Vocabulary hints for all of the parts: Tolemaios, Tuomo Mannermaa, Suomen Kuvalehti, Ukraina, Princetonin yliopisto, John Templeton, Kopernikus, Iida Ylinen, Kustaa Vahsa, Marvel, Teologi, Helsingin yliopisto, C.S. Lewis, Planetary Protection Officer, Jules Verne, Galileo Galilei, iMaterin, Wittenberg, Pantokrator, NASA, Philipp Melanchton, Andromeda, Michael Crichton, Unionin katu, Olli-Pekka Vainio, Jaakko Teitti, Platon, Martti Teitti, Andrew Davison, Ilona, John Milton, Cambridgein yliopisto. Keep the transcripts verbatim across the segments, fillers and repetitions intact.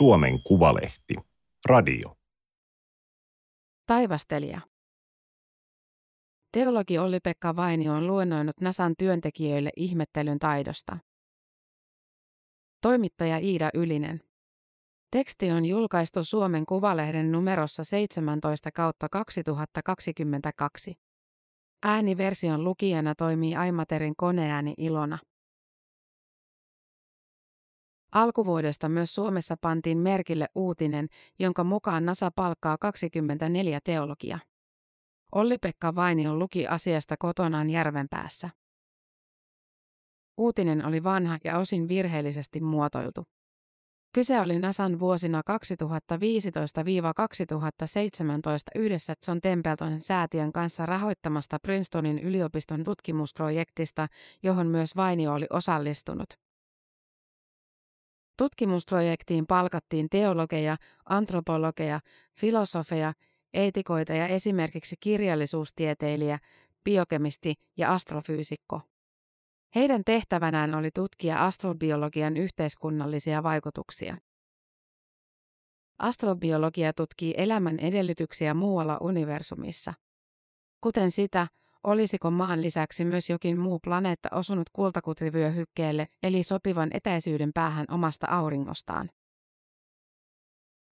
Suomen Kuvalehti. Radio. Taivastelija. Teologi Olli-Pekka Vainio on luennoinut NASAn työntekijöille ihmettelyn taidosta. Toimittaja Iida Ylinen. Teksti on julkaistu Suomen Kuvalehden numerossa seitsemäntoista kautta kaksituhattakaksikymmentäkaksi. Ääniversion lukijana toimii iMaterin koneääni Ilona. Alkuvuodesta myös Suomessa pantiin merkille uutinen, jonka mukaan NASA palkkaa kaksikymmentäneljä teologia. Olli-Pekka Vainio luki asiasta kotonaan Järvenpäässä. Uutinen oli vanha ja osin virheellisesti muotoiltu. Kyse oli NASAn vuosina kaksituhattaviisitoista–kaksituhattaseitsemäntoista yhdessä John Templeton säätiön kanssa rahoittamasta Princetonin yliopiston tutkimusprojektista, johon myös Vainio oli osallistunut. Tutkimusprojektiin palkattiin teologeja, antropologeja, filosofeja, eetikoita ja esimerkiksi kirjallisuustieteilijä, biokemisti ja astrofyysikko. Heidän tehtävänään oli tutkia astrobiologian yhteiskunnallisia vaikutuksia. Astrobiologia tutkii elämän edellytyksiä muualla universumissa. Kuten sitä, olisiko maan lisäksi myös jokin muu planeetta osunut kultakutrivyöhykkeelle eli sopivan etäisyyden päähän omasta aurinkostaan.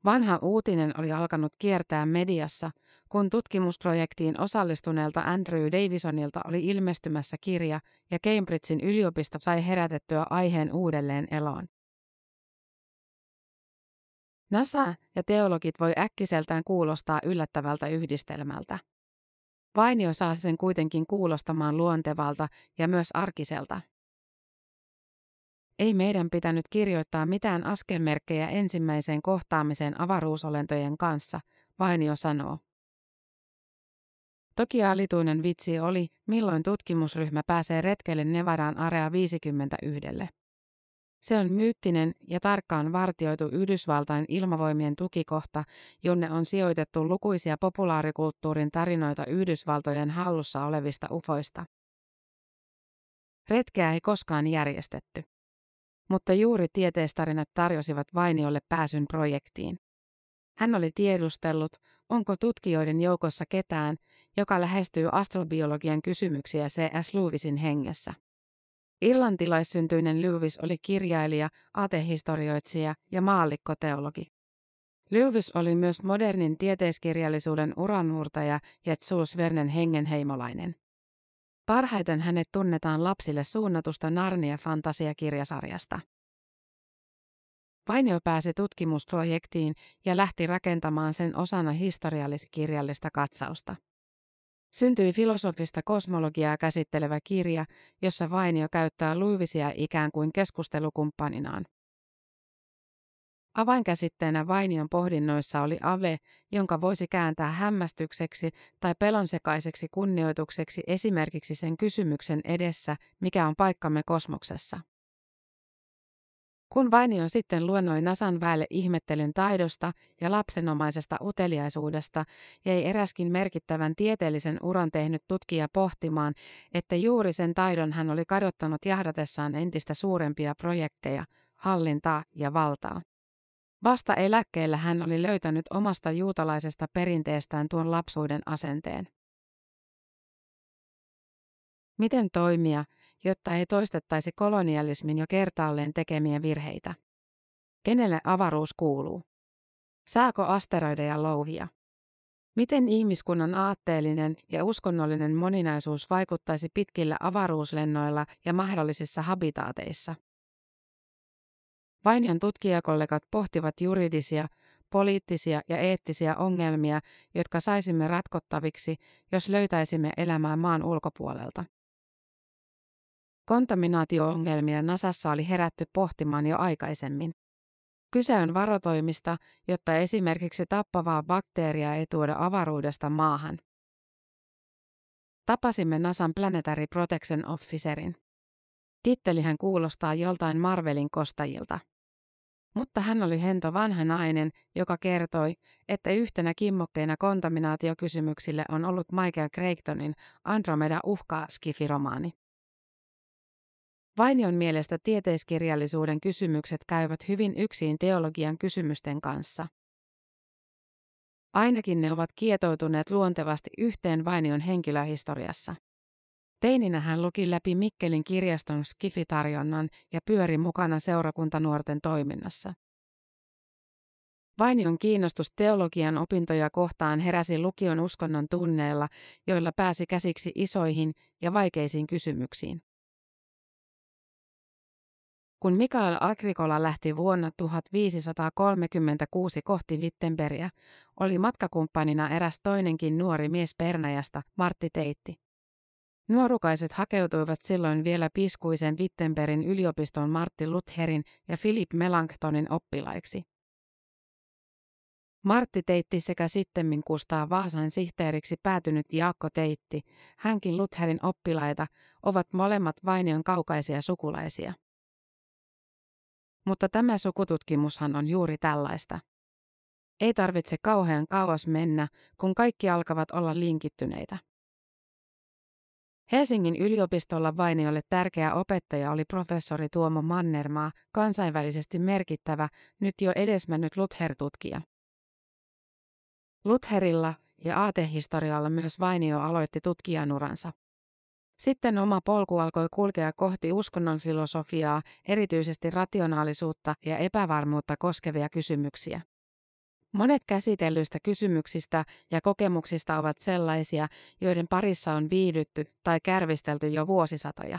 Vanha uutinen oli alkanut kiertää mediassa, kun tutkimusprojektiin osallistuneelta Andrew Davisonilta oli ilmestymässä kirja ja Cambridgein yliopisto sai herätettyä aiheen uudelleen eloon. NASA ja teologit voi äkkiseltään kuulostaa yllättävältä yhdistelmältä. Vainio saa sen kuitenkin kuulostamaan luontevalta ja myös arkiselta. Ei meidän pitänyt kirjoittaa mitään askelmerkkejä ensimmäiseen kohtaamiseen avaruusolentojen kanssa, Vainio sanoo. Toki alituinen vitsi oli, milloin tutkimusryhmä pääsee retkelle Nevadaan Area viisikymmentäyksi. Se on myyttinen ja tarkkaan vartioitu Yhdysvaltain ilmavoimien tukikohta, jonne on sijoitettu lukuisia populaarikulttuurin tarinoita Yhdysvaltojen hallussa olevista ufoista. Retkeä ei koskaan järjestetty. Mutta juuri tieteistarinat tarjosivat Vainiolle pääsyn projektiin. Hän oli tiedustellut, onko tutkijoiden joukossa ketään, joka lähestyy astrobiologian kysymyksiä C S Lewisin hengessä. Irlantilaissyntyinen Lewis oli kirjailija, aatehistorioitsija ja maallikkoteologi. Lewis oli myös modernin tieteiskirjallisuuden uranmurtaja ja Jules Vernen hengenheimolainen. Parhaiten hänet tunnetaan lapsille suunnatusta Narnia-fantasiakirjasarjasta. Vainio pääsi tutkimusprojektiin ja lähti rakentamaan sen osana historiallis-kirjallista katsausta. Syntyi filosofista kosmologiaa käsittelevä kirja, jossa Vainio käyttää Lewisia ikään kuin keskustelukumppaninaan. Avainkäsitteenä Vainion pohdinnoissa oli ave, jonka voisi kääntää hämmästykseksi tai pelonsekaiseksi kunnioitukseksi esimerkiksi sen kysymyksen edessä, mikä on paikkamme kosmoksessa. Kun Vainio sitten luennoi NASAn väelle ihmettelyn taidosta ja lapsenomaisesta uteliaisuudesta, jäi eräskin merkittävän tieteellisen uran tehnyt tutkija pohtimaan, että juuri sen taidon hän oli kadottanut jahdatessaan entistä suurempia projekteja, hallintaa ja valtaa. Vasta eläkkeellä hän oli löytänyt omasta juutalaisesta perinteestään tuon lapsuuden asenteen. Miten toimia, jotta ei toistettaisi kolonialismin jo kertaalleen tekemiä virheitä? Kenelle avaruus kuuluu? Saako asteroideja louhia? Miten ihmiskunnan aatteellinen ja uskonnollinen moninaisuus vaikuttaisi pitkillä avaruuslennoilla ja mahdollisissa habitaateissa? Vainion tutkijakollegat pohtivat juridisia, poliittisia ja eettisiä ongelmia, jotka saisimme ratkottaviksi, jos löytäisimme elämää maan ulkopuolelta. Kontaminaatio-ongelmia NASAssa oli herätty pohtimaan jo aikaisemmin. Kyse on varotoimista, jotta esimerkiksi tappavaa bakteeria ei tuoda avaruudesta maahan. Tapasimme NASAn Planetary Protection Officerin. Tittelihän kuulostaa joltain Marvelin kostajilta. Mutta hän oli hento vanha nainen, joka kertoi, että yhtenä kimmokkeena kontaminaatiokysymyksille on ollut Michael Crichtonin Andromeda uhkaa -skifiromaani. Vainion mielestä tieteiskirjallisuuden kysymykset käyvät hyvin yksiin teologian kysymysten kanssa. Ainakin ne ovat kietoutuneet luontevasti yhteen Vainion henkilöhistoriassa. Teininä hän luki läpi Mikkelin kirjaston skifitarjonnan ja pyöri mukana seurakuntanuorten toiminnassa. Vainion kiinnostus teologian opintoja kohtaan heräsi lukion uskonnon tunneilla, joilla pääsi käsiksi isoihin ja vaikeisiin kysymyksiin. Kun Mikael Agricola lähti vuonna tuhatviisisataakolmekymmentäkuusi kohti Wittenbergia, oli matkakumppanina eräs toinenkin nuori mies Pernajasta, Martti Teitti. Nuorukaiset hakeutuivat silloin vielä piskuisen Wittenbergin yliopiston Martti Lutherin ja Philipp Melanchtonin oppilaiksi. Martti Teitti sekä sittemmin Kustaa Vahsan sihteeriksi päätynyt Jaakko Teitti, hänkin Lutherin oppilaita, ovat molemmat Vainion kaukaisia sukulaisia. Mutta tämä sukututkimushan on juuri tällaista. Ei tarvitse kauhean kauas mennä, kun kaikki alkavat olla linkittyneitä. Helsingin yliopistolla Vainiolle tärkeä opettaja oli professori Tuomo Mannermaa, kansainvälisesti merkittävä, nyt jo edesmennyt Luther-tutkija. Lutherilla ja aatehistorialla myös Vainio aloitti tutkijanuransa. Sitten oma polku alkoi kulkea kohti uskonnon filosofiaa, erityisesti rationaalisuutta ja epävarmuutta koskevia kysymyksiä. Monet käsitellyistä kysymyksistä ja kokemuksista ovat sellaisia, joiden parissa on viihdytty tai kärvistelty jo vuosisatoja.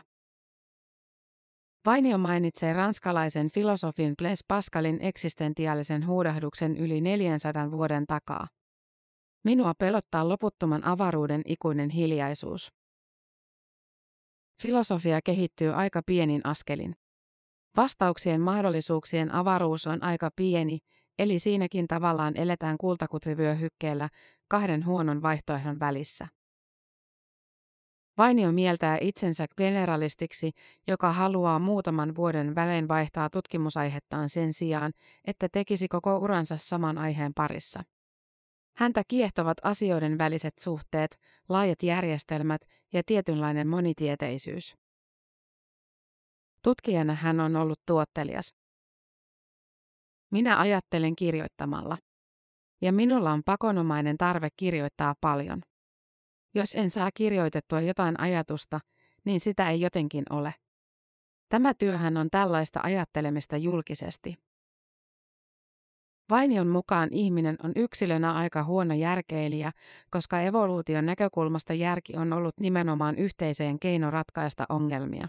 Vainio mainitsee ranskalaisen filosofin Blaise Pascalin eksistentiaalisen huudahduksen yli neljänsadan vuoden takaa. Minua pelottaa loputtoman avaruuden ikuinen hiljaisuus. Filosofia kehittyy aika pienin askelin. Vastauksien mahdollisuuksien avaruus on aika pieni, eli siinäkin tavallaan eletään kultakutrivyöhykkeellä kahden huonon vaihtoehdon välissä. Vainio mieltää itsensä generalistiksi, joka haluaa muutaman vuoden välein vaihtaa tutkimusaihettaan sen sijaan, että tekisi koko uransa saman aiheen parissa. Häntä kiehtovat asioiden väliset suhteet, laajat järjestelmät ja tietynlainen monitieteisyys. Tutkijana hän on ollut tuottelias. Minä ajattelen kirjoittamalla. Ja minulla on pakonomainen tarve kirjoittaa paljon. Jos en saa kirjoitettua jotain ajatusta, niin sitä ei jotenkin ole. Tämä työhän on tällaista ajattelemista julkisesti. Vainion mukaan ihminen on yksilönä aika huono järkeilijä, koska evoluution näkökulmasta järki on ollut nimenomaan yhteiseen keino ratkaista ongelmia.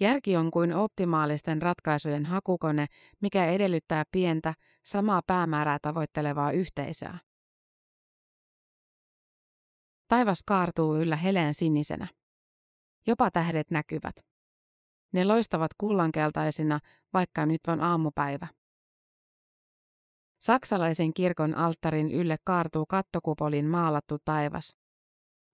Järki on kuin optimaalisten ratkaisujen hakukone, mikä edellyttää pientä, samaa päämäärää tavoittelevaa yhteisöä. Taivas kaartuu yllä heleän sinisenä. Jopa tähdet näkyvät. Ne loistavat kullankeltaisina, vaikka nyt on aamupäivä. Saksalaisen kirkon alttarin ylle kaartuu kattokupolin maalattu taivas.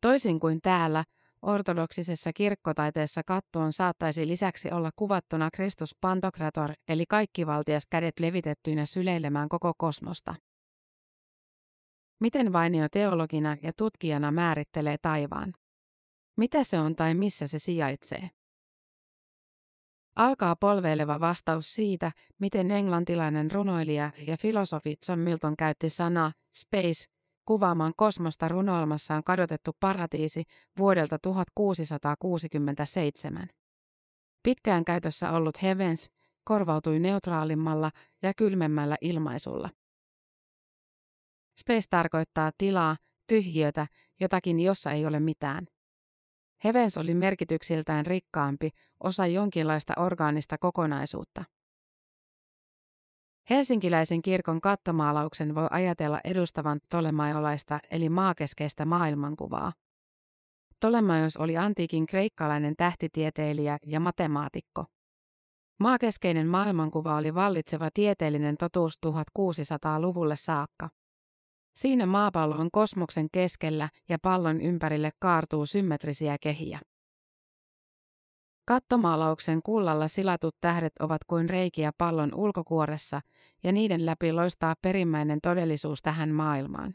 Toisin kuin täällä, ortodoksisessa kirkkotaiteessa kattoon saattaisi lisäksi olla kuvattuna Kristus Pantokrator, eli kaikkivaltias kädet levitettyinä syleilemään koko kosmosta. Miten Vainio teologina ja tutkijana määrittelee taivaan? Mitä se on tai missä se sijaitsee? Alkaa polveileva vastaus siitä, miten englantilainen runoilija ja filosofi John Milton käytti sanaa space kuvaamaan kosmosta runoilmassaan Kadotettu paratiisi vuodelta tuhatkuusisataakuusikymmentäseitsemän. Pitkään käytössä ollut heavens korvautui neutraalimmalla ja kylmemmällä ilmaisulla. Space tarkoittaa tilaa, tyhjiötä, jotakin jossa ei ole mitään. Heavens oli merkityksiltään rikkaampi, osa jonkinlaista orgaanista kokonaisuutta. Helsinkiläisen kirkon kattomaalauksen voi ajatella edustavan tolemaiolaista eli maakeskeistä maailmankuvaa. Tolemaios oli antiikin kreikkalainen tähtitieteilijä ja matemaatikko. Maakeskeinen maailmankuva oli vallitseva tieteellinen totuus tuhatkuusisataaluvulle saakka. Siinä maapallo on kosmoksen keskellä ja pallon ympärille kaartuu symmetrisiä kehiä. Kattomaalauksen kullalla silatut tähdet ovat kuin reikiä pallon ulkokuoressa ja niiden läpi loistaa perimmäinen todellisuus tähän maailmaan.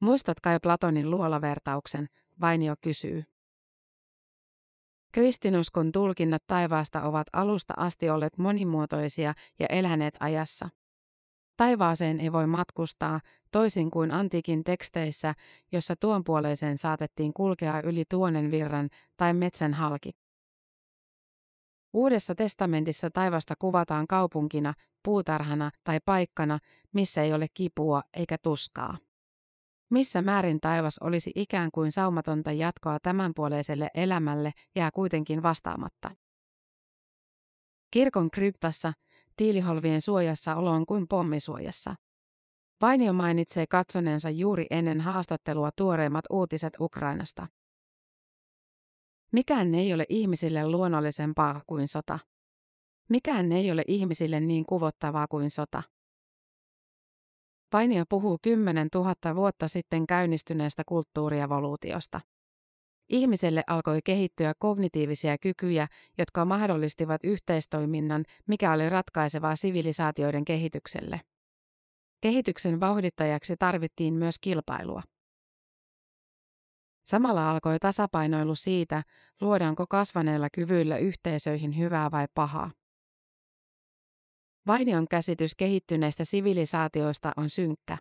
Muistatkai Platonin luolavertauksen, Vainio kysyy. Kristinuskon tulkinnat taivaasta ovat alusta asti olleet monimuotoisia ja eläneet ajassa. Taivaaseen ei voi matkustaa, toisin kuin antiikin teksteissä, jossa tuonpuoleiseen saatettiin kulkea yli tuonen virran tai metsän halki. Uudessa testamentissa taivasta kuvataan kaupunkina, puutarhana tai paikkana, missä ei ole kipua eikä tuskaa. Missä määrin taivas olisi ikään kuin saumatonta jatkoa tämänpuoleiselle elämälle, jää kuitenkin vastaamatta. Kirkon kryptassa, tiiliholvien suojassa olo on kuin pommisuojassa. Vainio mainitsee katsoneensa juuri ennen haastattelua tuoreimmat uutiset Ukrainasta. Mikään ei ole ihmisille luonnollisempaa kuin sota. Mikään ei ole ihmisille niin kuvottavaa kuin sota. Vainio puhuu kymmenen tuhatta vuotta sitten käynnistyneestä kulttuurirevoluutiosta. Ihmiselle alkoi kehittyä kognitiivisia kykyjä, jotka mahdollistivat yhteistoiminnan, mikä oli ratkaisevaa sivilisaatioiden kehitykselle. Kehityksen vauhdittajaksi tarvittiin myös kilpailua. Samalla alkoi tasapainoilu siitä, luodaanko kasvaneilla kyvyillä yhteisöihin hyvää vai pahaa. Vainion käsitys kehittyneistä sivilisaatioista on synkkä.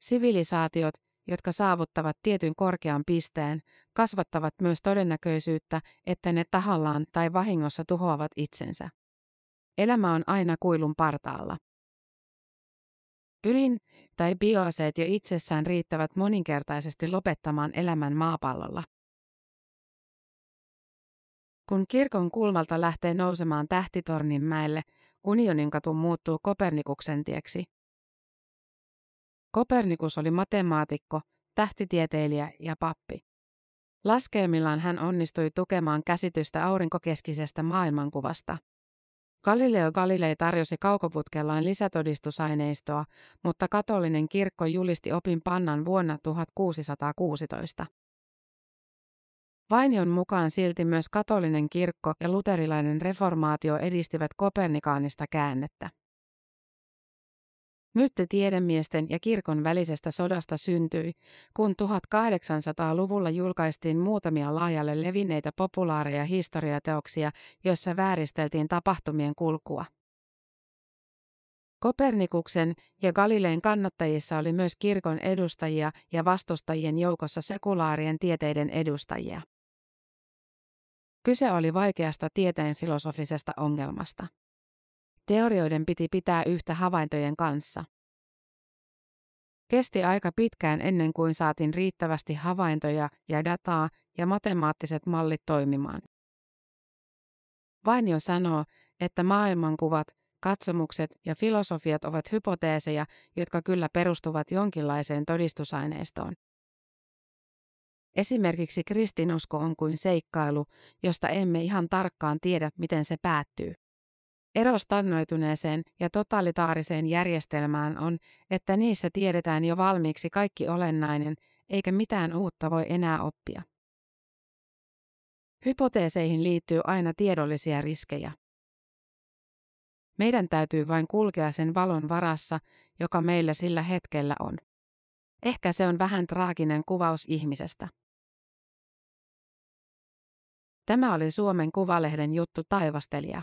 Sivilisaatiot, jotka saavuttavat tietyn korkean pisteen, kasvattavat myös todennäköisyyttä, että ne tahallaan tai vahingossa tuhoavat itsensä. Elämä on aina kuilun partaalla. Ydin- tai bioaseet jo itsessään riittävät moninkertaisesti lopettamaan elämän maapallolla. Kun kirkon kulmalta lähtee nousemaan tähtitornin mäelle, Unionin katu muuttuu Kopernikuksen tieksi. Kopernikus oli matemaatikko, tähtitieteilijä ja pappi. Laskelmillaan hän onnistui tukemaan käsitystä aurinkokeskisestä maailmankuvasta. Galileo Galilei tarjosi kaukoputkellaan lisätodistusaineistoa, mutta katolinen kirkko julisti opin pannan vuonna tuhatkuusisataakuusitoista. Vainion mukaan silti myös katolinen kirkko ja luterilainen reformaatio edistivät kopernikaanista käännettä. Myytti tiedemiesten ja kirkon välisestä sodasta syntyi, kun tuhatkahdeksansataaluvulla julkaistiin muutamia laajalle levinneitä populaareja historiateoksia, joissa vääristeltiin tapahtumien kulkua. Kopernikuksen ja Galileen kannattajissa oli myös kirkon edustajia ja vastustajien joukossa sekulaarien tieteiden edustajia. Kyse oli vaikeasta tieteen filosofisesta ongelmasta. Teorioiden piti pitää yhtä havaintojen kanssa. Kesti aika pitkään ennen kuin saatiin riittävästi havaintoja ja dataa ja matemaattiset mallit toimimaan. Vainio sanoo, että maailmankuvat, katsomukset ja filosofiat ovat hypoteeseja, jotka kyllä perustuvat jonkinlaiseen todistusaineistoon. Esimerkiksi kristinusko on kuin seikkailu, josta emme ihan tarkkaan tiedä, miten se päättyy. Ero stagnoituneeseen ja totalitaariseen järjestelmään on, että niissä tiedetään jo valmiiksi kaikki olennainen, eikä mitään uutta voi enää oppia. Hypoteeseihin liittyy aina tiedollisia riskejä. Meidän täytyy vain kulkea sen valon varassa, joka meillä sillä hetkellä on. Ehkä se on vähän traaginen kuvaus ihmisestä. Tämä oli Suomen Kuvalehden juttu taivastelija.